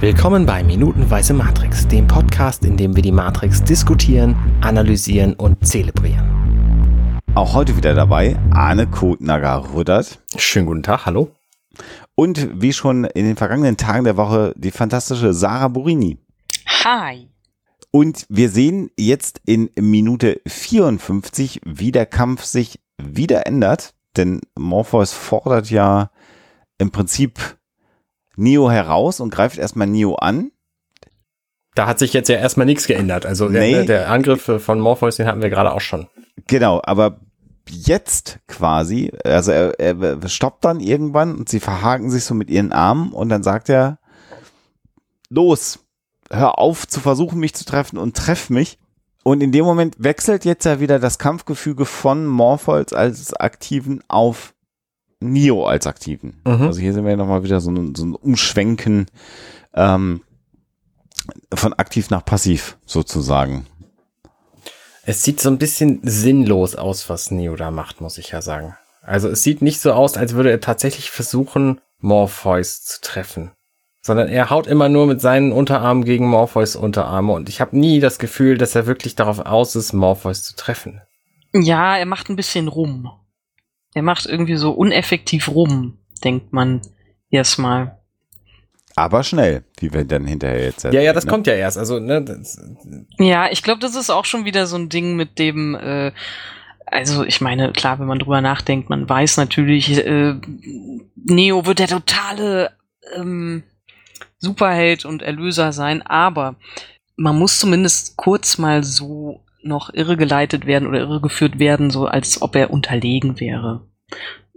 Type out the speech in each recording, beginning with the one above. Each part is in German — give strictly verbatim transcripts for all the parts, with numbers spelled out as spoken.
Willkommen bei Minutenweise Matrix, dem Podcast, in dem wir die Matrix diskutieren, analysieren und zelebrieren. Auch heute wieder dabei Arne Kotnagarudat. Schönen guten Tag, hallo. Und wie schon in den vergangenen Tagen der Woche die fantastische Sarah Burini. Hi. Und wir sehen jetzt in Minute vierundfünfzig, wie der Kampf sich wieder ändert, denn Morpheus fordert ja im Prinzip Neo heraus und greift erstmal Neo an. Da hat sich jetzt ja erstmal nichts geändert. Also nee. der, der Angriff von Morpheus, den hatten wir gerade auch schon. Genau, aber jetzt quasi, also er, er stoppt dann irgendwann und sie verhaken sich so mit ihren Armen und dann sagt er, los, hör auf zu versuchen, mich zu treffen und treff mich. Und in dem Moment wechselt jetzt ja wieder das Kampfgefüge von Morpheus als Aktiven auf Neo als Aktiven. Mhm. Also hier sind wir ja nochmal wieder so ein, so ein Umschwenken ähm, von aktiv nach passiv sozusagen. Es sieht so ein bisschen sinnlos aus, was Neo da macht, muss ich ja sagen. Also es sieht nicht so aus, als würde er tatsächlich versuchen, Morpheus zu treffen. Sondern er haut immer nur mit seinen Unterarmen gegen Morpheus Unterarme und ich habe nie das Gefühl, dass er wirklich darauf aus ist, Morpheus zu treffen. Ja, er macht ein bisschen rum. Er macht irgendwie so uneffektiv rum, denkt man erstmal. Aber schnell, wie wir dann hinterher jetzt erzählen, ja, ja, das ne? kommt ja erst. Also, ne, das, ja, ich glaube, das ist auch schon wieder so ein Ding mit dem, äh, also ich meine, klar, wenn man drüber nachdenkt, man weiß natürlich, äh, Neo wird der totale ähm, Superheld und Erlöser sein, aber man muss zumindest kurz mal so noch irregeleitet werden oder irregeführt werden, so als ob er unterlegen wäre.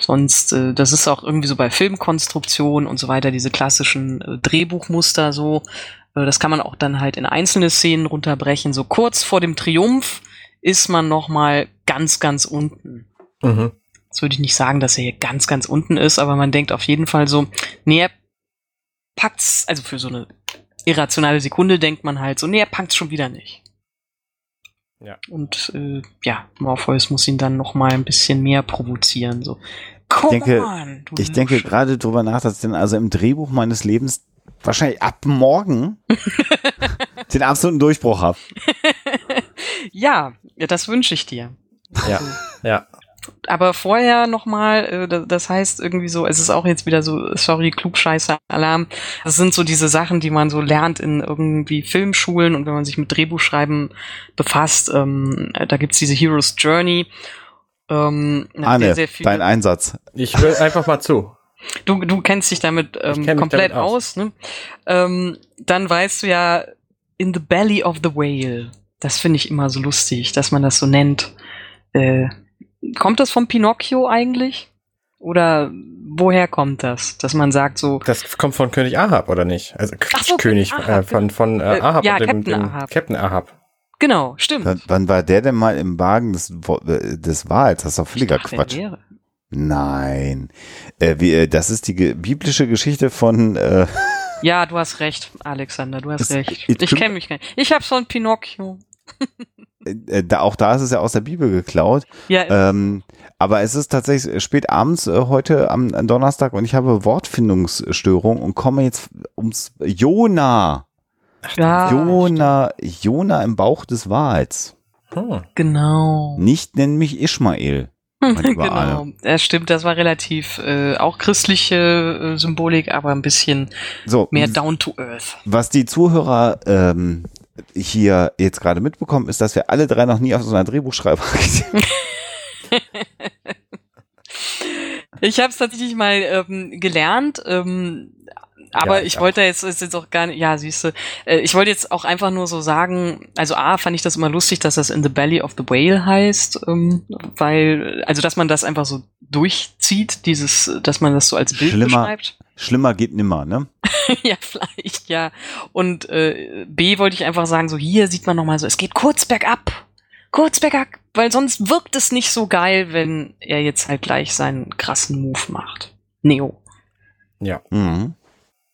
Sonst, äh, das ist auch irgendwie so bei Filmkonstruktionen und so weiter, diese klassischen äh, Drehbuchmuster so, äh, das kann man auch dann halt in einzelne Szenen runterbrechen. So kurz vor dem Triumph ist man nochmal ganz, ganz unten. Mhm. Jetzt würde ich nicht sagen, dass er hier ganz, ganz unten ist, aber man denkt auf jeden Fall so, nee, er packt's, also für so eine irrationale Sekunde denkt man halt so, nee, er packt's schon wieder nicht. Ja. Und äh, ja, Morpheus muss ihn dann noch mal ein bisschen mehr provozieren. So. Komm ich denke, on, ich denke gerade drüber nach, dass ich denn also im Drehbuch meines Lebens wahrscheinlich ab morgen den absoluten Durchbruch habe. Ja, das wünsche ich dir. Ja, also, ja. Aber vorher noch mal, das heißt irgendwie so, es ist auch jetzt wieder so, sorry, Klugscheißer-Alarm. Das sind so diese Sachen, die man so lernt in irgendwie Filmschulen und wenn man sich mit Drehbuchschreiben befasst, ähm, da gibt's diese Hero's Journey. Ähm, Arne, sehr, sehr viel dein Einsatz. Ich höre einfach mal zu. Du, du kennst dich damit ähm, kenn komplett damit aus. aus ne? ähm, dann weißt du ja, in the belly of the whale. Das finde ich immer so lustig, dass man das so nennt. Äh, Kommt das vom Pinocchio eigentlich? Oder woher kommt das? Dass man sagt so... Das kommt von König Ahab, oder nicht? Also Ach so, König Ahab, äh, von, von äh, Ahab. Ja, und Captain dem, dem Ahab. Captain Ahab. Genau, stimmt. W- wann war der denn mal im Wagen des, des Wahls? Das ist doch völliger Quatsch. Nein. Äh, wie, äh, das ist die ge- biblische Geschichte von... Äh, ja, du hast recht, Alexander, du hast das, recht. Ich, ich kenne mich gar nicht. Ich habe so ein Pinocchio. Da, auch da ist es ja aus der Bibel geklaut. Ja. Ähm, aber es ist tatsächlich spät abends, äh, heute am, am Donnerstag, und ich habe Wortfindungsstörung und komme jetzt ums Jonah. Ja, Jonah, Jonah im Bauch des Wals. Hm. Genau. Nicht nenn mich Ishmael. Genau, das stimmt, das war relativ äh, auch christliche äh, Symbolik, aber ein bisschen so, mehr down to earth. Was die Zuhörer ähm, hier jetzt gerade mitbekommen, ist, dass wir alle drei noch nie auf so einer Drehbuchschreiberakademie. Ich habe es tatsächlich mal ähm, gelernt, ähm, aber ja, ich, ich wollte jetzt, ist jetzt auch gar nicht, ja, siehste, äh, ich wollte jetzt auch einfach nur so sagen, also A, fand ich das immer lustig, dass das in the belly of the whale heißt, ähm, weil, also dass man das einfach so durchzieht, dieses, dass man das so als Bild Schlimmer. beschreibt. Schlimmer geht nimmer, ne? Ja, vielleicht, ja. Und äh, B wollte ich einfach sagen, so hier sieht man nochmal so, es geht kurz bergab. Kurz bergab, weil sonst wirkt es nicht so geil, wenn er jetzt halt gleich seinen krassen Move macht. Neo. Ja. Mhm.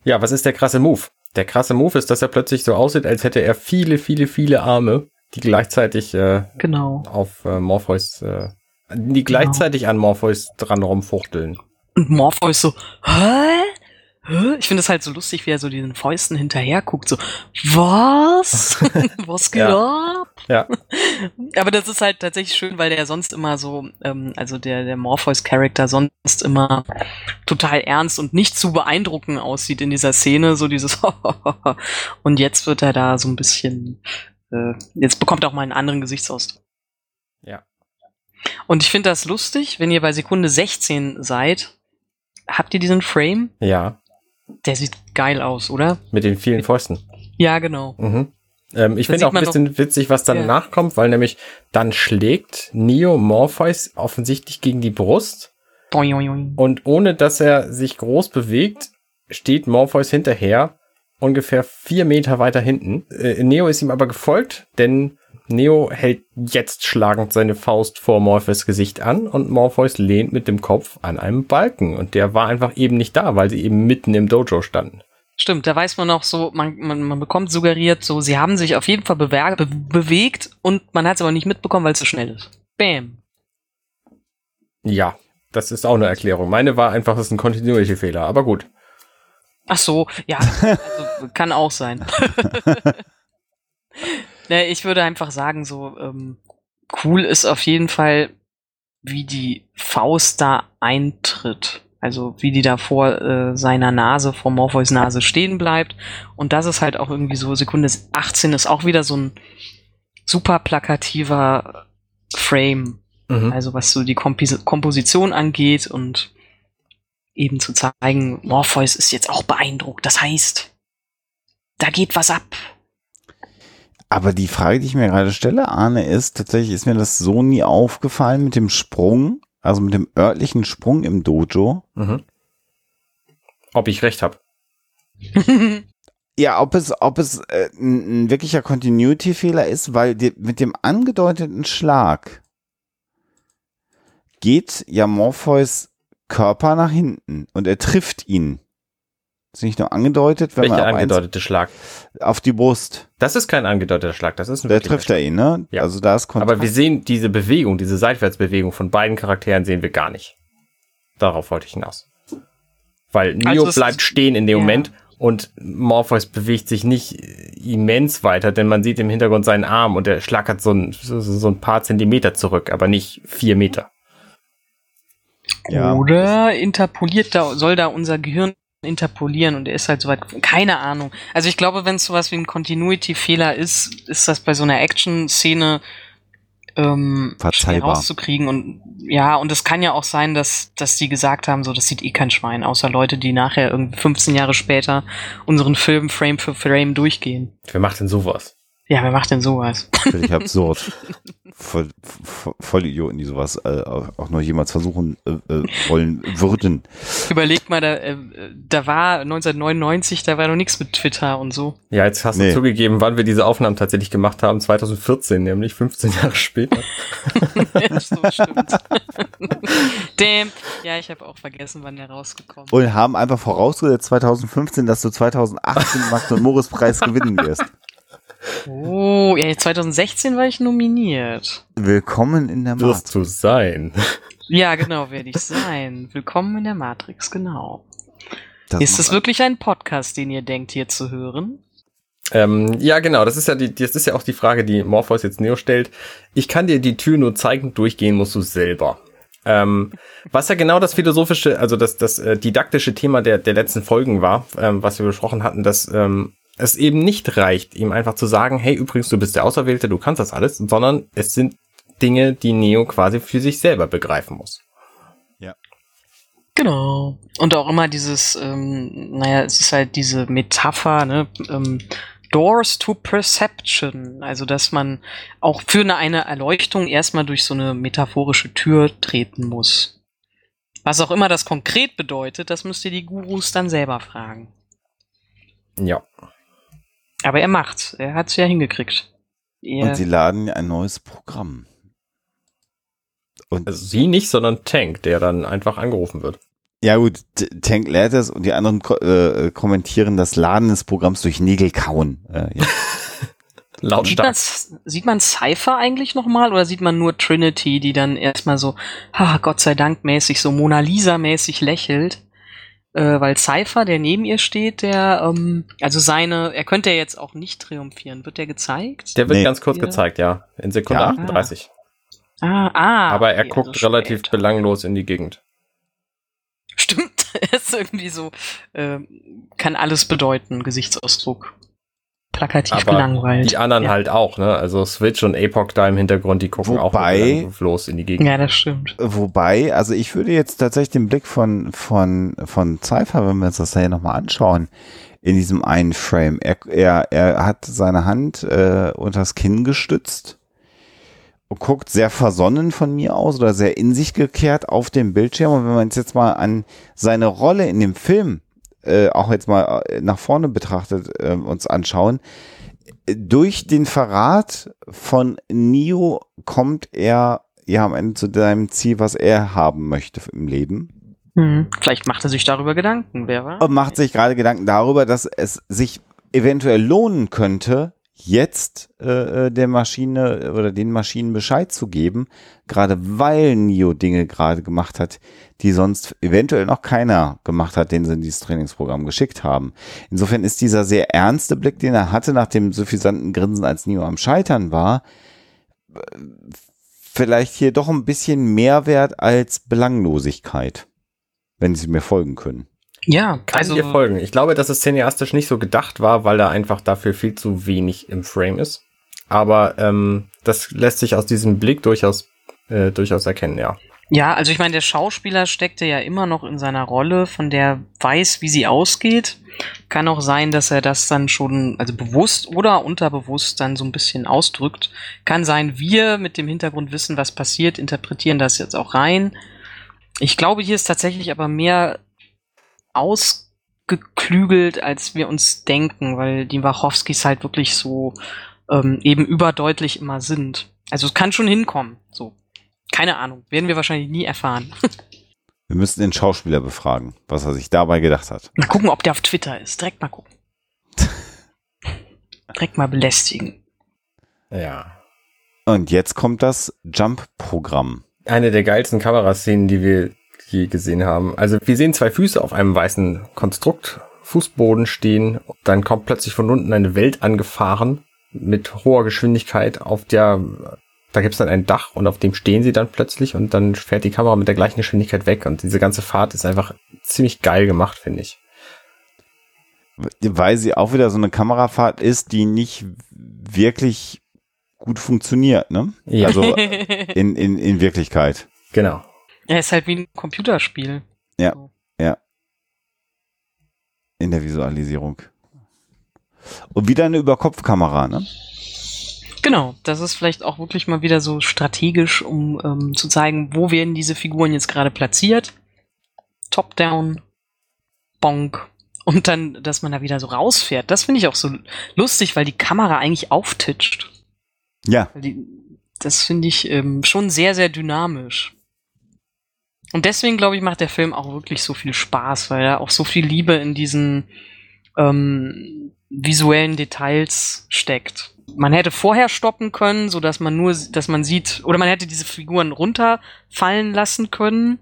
Ja, was ist der krasse Move? Der krasse Move ist, dass er plötzlich so aussieht, als hätte er viele, viele, viele Arme, die gleichzeitig äh, genau. auf äh, Morpheus, äh, die gleichzeitig genau. an Morpheus dran rumfuchteln. Und Morpheus so, hä? hä? Ich finde es halt so lustig, wie er so diesen Fäusten hinterher guckt, so, was? Was geht ja. ab? Ja. Aber das ist halt tatsächlich schön, weil der sonst immer so, ähm, also der, der Morpheus-Charakter sonst immer total ernst und nicht zu beeindrucken aussieht in dieser Szene, so dieses und jetzt wird er da so ein bisschen, äh, jetzt bekommt er auch mal einen anderen Gesichtsausdruck. Ja. Und ich finde das lustig, wenn ihr bei Sekunde sechzehn seid, habt ihr diesen Frame? Ja. Der sieht geil aus, oder? Mit den vielen Fäusten. Ja, genau. Mhm. Ähm, ich finde auch ein bisschen doch, witzig, was danach ja. kommt, weil nämlich dann schlägt Neo Morpheus offensichtlich gegen die Brust. Doi, doi, doi. Und ohne, dass er sich groß bewegt, steht Morpheus hinterher, ungefähr vier Meter weiter hinten. Äh, Neo ist ihm aber gefolgt, denn Neo hält jetzt schlagend seine Faust vor Morpheus Gesicht an und Morpheus lehnt mit dem Kopf an einem Balken. Und der war einfach eben nicht da, weil sie eben mitten im Dojo standen. Stimmt, da weiß man noch so, man, man, man bekommt suggeriert so, sie haben sich auf jeden Fall bewer- be- bewegt und man hat es aber nicht mitbekommen, weil es so schnell ist. Bam. Ja, das ist auch eine Erklärung. Meine war einfach, das ist ein kontinuierlicher Fehler, aber gut. Ach so, ja, also, kann auch sein. Ich würde einfach sagen, so ähm, cool ist auf jeden Fall, wie die Faust da eintritt. Also wie die da vor äh, seiner Nase, vor Morpheus Nase stehen bleibt. Und das ist halt auch irgendwie so, Sekunde achtzehn ist auch wieder so ein super plakativer Frame. Mhm. Also was so die Kompis- Komposition angeht und eben zu zeigen, Morpheus ist jetzt auch beeindruckt. Das heißt, da geht was ab. Aber die Frage, die ich mir gerade stelle, Arne, ist, tatsächlich ist mir das so nie aufgefallen mit dem Sprung, also mit dem örtlichen Sprung im Dojo. Mhm. Ob ich recht habe. Ja, ob es, ob es äh, ein, ein wirklicher Continuity-Fehler ist, weil die, mit dem angedeuteten Schlag geht ja Morpheus Körper nach hinten und er trifft ihn. Das ist nicht nur angedeutet, wenn Welcher man angedeutete Schlag? Auf die Brust. Das ist kein angedeuteter Schlag, das ist ein Der trifft Schlag. er ihn, ne? Ja. Also da ist Kontakt. Aber wir sehen diese Bewegung, diese Seitwärtsbewegung von beiden Charakteren sehen wir gar nicht. Darauf wollte ich hinaus. Weil Neo also bleibt stehen in dem ja. Moment und Morpheus bewegt sich nicht immens weiter, denn man sieht im Hintergrund seinen Arm und der Schlag hat so ein, so ein paar Zentimeter zurück, aber nicht vier Meter. Ja. Oder interpoliert da, soll da unser Gehirn interpolieren und er ist halt soweit, keine Ahnung. Also ich glaube, wenn es sowas wie ein Continuity-Fehler ist, ist das bei so einer Action-Szene ähm, schwer rauszukriegen und ja, und es kann ja auch sein, dass, dass die gesagt haben, so, das sieht eh kein Schwein, außer Leute, die nachher irgendwie fünfzehn Jahre später unseren Film Frame für Frame durchgehen. Wer macht denn sowas? Ja, wer macht denn sowas? Völlig absurd. Voll, voll, voll Idioten, die sowas äh, auch nur jemals versuchen äh, äh, wollen würden. Überleg mal, da, äh, da war neunzehnhundertneunundneunzig, da war noch nichts mit Twitter und so. Ja, jetzt hast du nee. zugegeben, wann wir diese Aufnahmen tatsächlich gemacht haben. zwanzig vierzehn, nämlich fünfzehn Jahre später. Ja, so stimmt. Damn. Ja, ich habe auch vergessen, wann der rausgekommen ist. Und haben einfach vorausgesetzt zwanzig fünfzehn, dass du zwanzig achtzehn den Max- und Moritz-Preis gewinnen wirst. Oh, ja, zwanzig sechzehn war ich nominiert. Willkommen in der Matrix. Wirst du sein. Ja, genau, werde ich sein. Willkommen in der Matrix, genau. Das ist das wirklich ein Podcast, den ihr denkt, hier zu hören? Ähm, ja, genau, das ist ja die, das ist ja auch die Frage, die Morpheus jetzt Neo stellt. Ich kann dir die Tür nur zeigen, durchgehen musst du selber. Ähm, was ja genau das philosophische, also das, das äh, didaktische Thema der, der letzten Folgen war, ähm, was wir besprochen hatten, dass ähm, es eben nicht reicht, ihm einfach zu sagen, hey, übrigens, du bist der Auserwählte, du kannst das alles, sondern es sind Dinge, die Neo quasi für sich selber begreifen muss. Ja. Genau. Und auch immer dieses, ähm, naja, es ist halt diese Metapher, ne, ähm, Doors to Perception, also dass man auch für eine, eine Erleuchtung erstmal durch so eine metaphorische Tür treten muss. Was auch immer das konkret bedeutet, das müsst ihr die Gurus dann selber fragen. Ja. Aber er macht's. Er hat's ja hingekriegt. Er und sie laden ein neues Programm. Und also sie nicht, sondern Tank, der dann einfach angerufen wird. Ja gut, Tank lädt es und die anderen äh, kommentieren das Laden des Programms durch Nägel kauen. Äh, ja. Lautstark. Sieht, sieht man Cypher eigentlich nochmal oder sieht man nur Trinity, die dann erstmal so, ah, Gott sei Dank mäßig, so Mona Lisa mäßig lächelt? äh, weil Cypher, der neben ihr steht, der, ähm, also seine, er könnte ja jetzt auch nicht triumphieren. Wird der gezeigt? Der wird nee. ganz kurz ja. gezeigt, ja. In Sekunde ja. achtunddreißig. Ah, ah. Aber er okay, guckt also relativ spät. belanglos in die Gegend. Stimmt, er ist irgendwie so, äh, kann alles bedeuten, Gesichtsausdruck. Plakativ aber gelangweilt. Die anderen ja. halt auch, ne? Also Switch und Apoc da im Hintergrund, die gucken wobei, auch los in die Gegend. Ja, das stimmt. Wobei, also ich würde jetzt tatsächlich den Blick von, von, von Cypher, wenn wir uns das hier nochmal anschauen, in diesem einen Frame. Er, er, er hat seine Hand äh, unters Kinn gestützt, guckt sehr versonnen von mir aus oder sehr in sich gekehrt auf dem Bildschirm. Und wenn man jetzt mal an seine Rolle in dem Film Äh, auch jetzt mal nach vorne betrachtet äh, uns anschauen. Durch den Verrat von Neo kommt er ja am Ende zu seinem Ziel, was er haben möchte im Leben. Hm. Vielleicht macht er sich darüber Gedanken, wer war? Und macht sich gerade Gedanken darüber, dass es sich eventuell lohnen könnte, jetzt äh, der Maschine oder den Maschinen Bescheid zu geben, gerade weil Neo Dinge gerade gemacht hat, die sonst eventuell noch keiner gemacht hat, den sie in dieses Trainingsprogramm geschickt haben. Insofern ist dieser sehr ernste Blick, den er hatte nach dem suffisanten Grinsen, als Neo am Scheitern war, vielleicht hier doch ein bisschen mehr wert als Belanglosigkeit, wenn Sie mir folgen können. Ja, kann also dir folgen. Ich glaube, dass es cineastisch nicht so gedacht war, weil er einfach dafür viel zu wenig im Frame ist. Aber ähm, das lässt sich aus diesem Blick durchaus äh, durchaus erkennen, ja. Ja, also ich meine, der Schauspieler steckte ja immer noch in seiner Rolle, von der weiß, wie sie ausgeht. Kann auch sein, dass er das dann schon, also bewusst oder unterbewusst dann so ein bisschen ausdrückt. Kann sein, wir mit dem Hintergrund wissen, was passiert, interpretieren das jetzt auch rein. Ich glaube, hier ist tatsächlich aber mehr ausgeklügelt, als wir uns denken, weil die Wachowskis halt wirklich so ähm, eben überdeutlich immer sind. Also es kann schon hinkommen. So, keine Ahnung. Werden wir wahrscheinlich nie erfahren. Wir müssen den Schauspieler befragen, was er sich dabei gedacht hat. Mal gucken, ob der auf Twitter ist. Direkt mal gucken. Direkt mal belästigen. Ja. Und jetzt kommt das Jump-Programm. Eine der geilsten Kameraszenen, die wir je gesehen haben. Also wir sehen zwei Füße auf einem weißen Konstrukt, Fußboden stehen, dann kommt plötzlich von unten eine Welt angefahren mit hoher Geschwindigkeit, auf der, da gibt es dann ein Dach und auf dem stehen sie dann plötzlich und dann fährt die Kamera mit der gleichen Geschwindigkeit weg und diese ganze Fahrt ist einfach ziemlich geil gemacht, finde ich. Weil sie auch wieder so eine Kamerafahrt ist, die nicht wirklich gut funktioniert, ne? Ja. Also in, in, in Wirklichkeit. Genau. Ja, ist halt wie ein Computerspiel. Ja, so. ja. In der Visualisierung. Und wieder eine Überkopfkamera, ne? Genau, das ist vielleicht auch wirklich mal wieder so strategisch, um ähm, zu zeigen, wo werden diese Figuren jetzt gerade platziert. Top-down, bonk. Und dann, dass man da wieder so rausfährt. Das finde ich auch so lustig, weil die Kamera eigentlich auftitscht. Ja. Die, das finde ich ähm, schon sehr, sehr dynamisch. Und deswegen, glaube ich, macht der Film auch wirklich so viel Spaß, weil er auch so viel Liebe in diesen ähm, visuellen Details steckt. Man hätte vorher stoppen können, sodass man nur, dass man sieht, oder man hätte diese Figuren runterfallen lassen können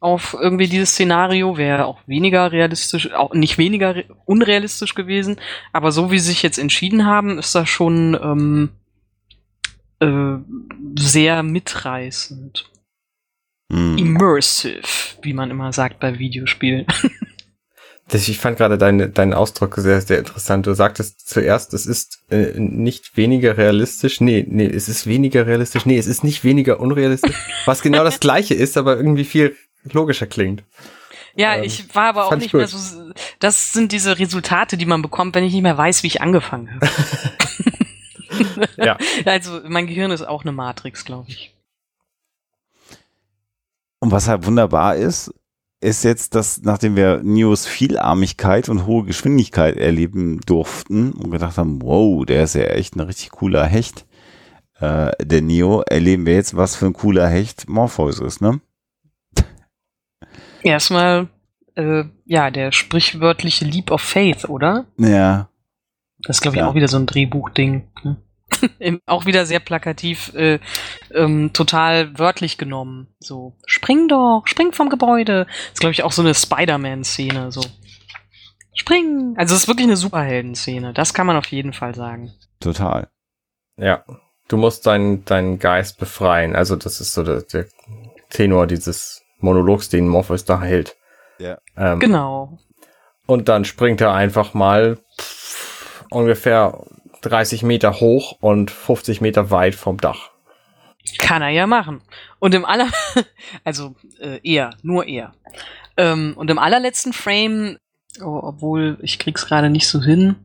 auf irgendwie dieses Szenario, wäre auch weniger realistisch, auch nicht weniger re- unrealistisch gewesen, aber so wie sie sich jetzt entschieden haben, ist das schon ähm, äh, sehr mitreißend. Immersive, wie man immer sagt bei Videospielen. Das, ich fand gerade deine, deinen Ausdruck sehr, sehr interessant. Du sagtest zuerst, es ist äh, nicht weniger realistisch. Nee, nee, es ist weniger realistisch. Nee, es ist nicht weniger unrealistisch. Was genau das Gleiche ist, aber irgendwie viel logischer klingt. Ja, ähm, ich war aber auch nicht mehr so... Das sind diese Resultate, die man bekommt, wenn ich nicht mehr weiß, wie ich angefangen habe. Ja. Also mein Gehirn ist auch eine Matrix, glaube ich. Und was halt wunderbar ist, ist jetzt, dass nachdem wir Neos Vielarmigkeit und hohe Geschwindigkeit erleben durften und gedacht haben, wow, der ist ja echt ein richtig cooler Hecht, äh, der Neo, erleben wir jetzt, was für ein cooler Hecht Morpheus ist, ne? Erstmal, äh, ja, der sprichwörtliche Leap of Faith, oder? Ja. Das ist, glaube ich, ja. auch wieder so ein Drehbuchding. Ne? auch wieder sehr plakativ, äh, ähm, total wörtlich genommen. So, spring doch, spring vom Gebäude. Das ist, glaube ich, auch so eine Spider-Man-Szene. So, spring. Also es ist wirklich eine Superhelden-Szene. Das kann man auf jeden Fall sagen. Total. Ja, du musst deinen deinen Geist befreien. Also das ist so der, der Tenor dieses Monologs, den Morpheus da hält. Ja. Ähm, genau. Und dann springt er einfach mal pff, ungefähr dreißig Meter hoch und fünfzig Meter weit vom Dach. Kann er ja machen. Und im aller... Also äh, er, nur er. Ähm, und im allerletzten Frame, oh, obwohl ich krieg's gerade nicht so hin,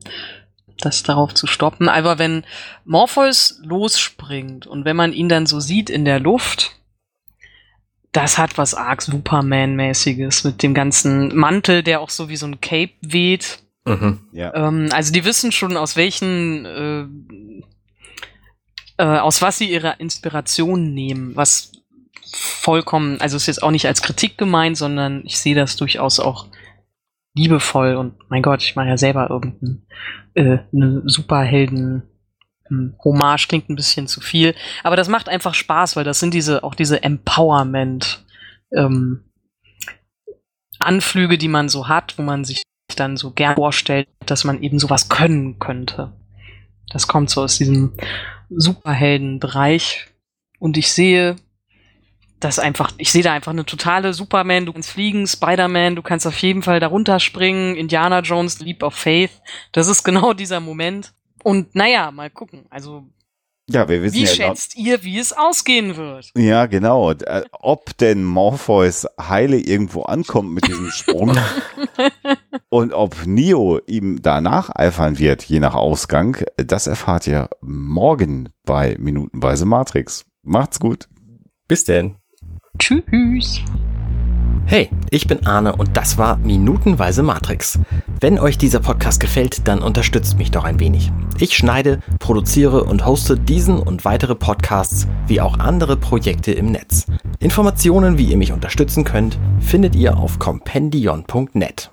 das darauf zu stoppen, aber wenn Morpheus losspringt und wenn man ihn dann so sieht in der Luft... Das hat was arg Superman-mäßiges mit dem ganzen Mantel, der auch so wie so ein Cape weht. Mhm, ja. ähm, also die wissen schon, aus welchen, äh, äh, aus was sie ihre Inspiration nehmen. Was vollkommen, also ist jetzt auch nicht als Kritik gemeint, sondern ich sehe das durchaus auch liebevoll. Und mein Gott, ich mache ja selber irgendeinen äh, eine Superhelden- Hommage klingt ein bisschen zu viel, aber das macht einfach Spaß, weil das sind diese auch diese Empowerment ähm, Anflüge, die man so hat, wo man sich dann so gern vorstellt, dass man eben sowas können könnte. Das kommt so aus diesem Superheldenbereich und ich sehe das einfach, ich sehe da einfach eine totale Superman, du kannst fliegen, Spider-Man, du kannst auf jeden Fall darunter springen, Indiana Jones, Leap of Faith, das ist genau dieser Moment. Und naja, mal gucken. Also, ja, wir wissen wie ja schätzt genau, ihr, wie es ausgehen wird? Ja, genau. Äh, ob denn Morpheus heile irgendwo ankommt mit diesem Sprung und ob Neo ihm danach eifern wird, je nach Ausgang, das erfahrt ihr morgen bei Minutenweise Matrix. Macht's gut. Bis denn. Tschüss. Hey, ich bin Arne und das war Minutenweise Matrix. Wenn euch dieser Podcast gefällt, dann unterstützt mich doch ein wenig. Ich schneide, produziere und hoste diesen und weitere Podcasts wie auch andere Projekte im Netz. Informationen, wie ihr mich unterstützen könnt, findet ihr auf Compendion Punkt net.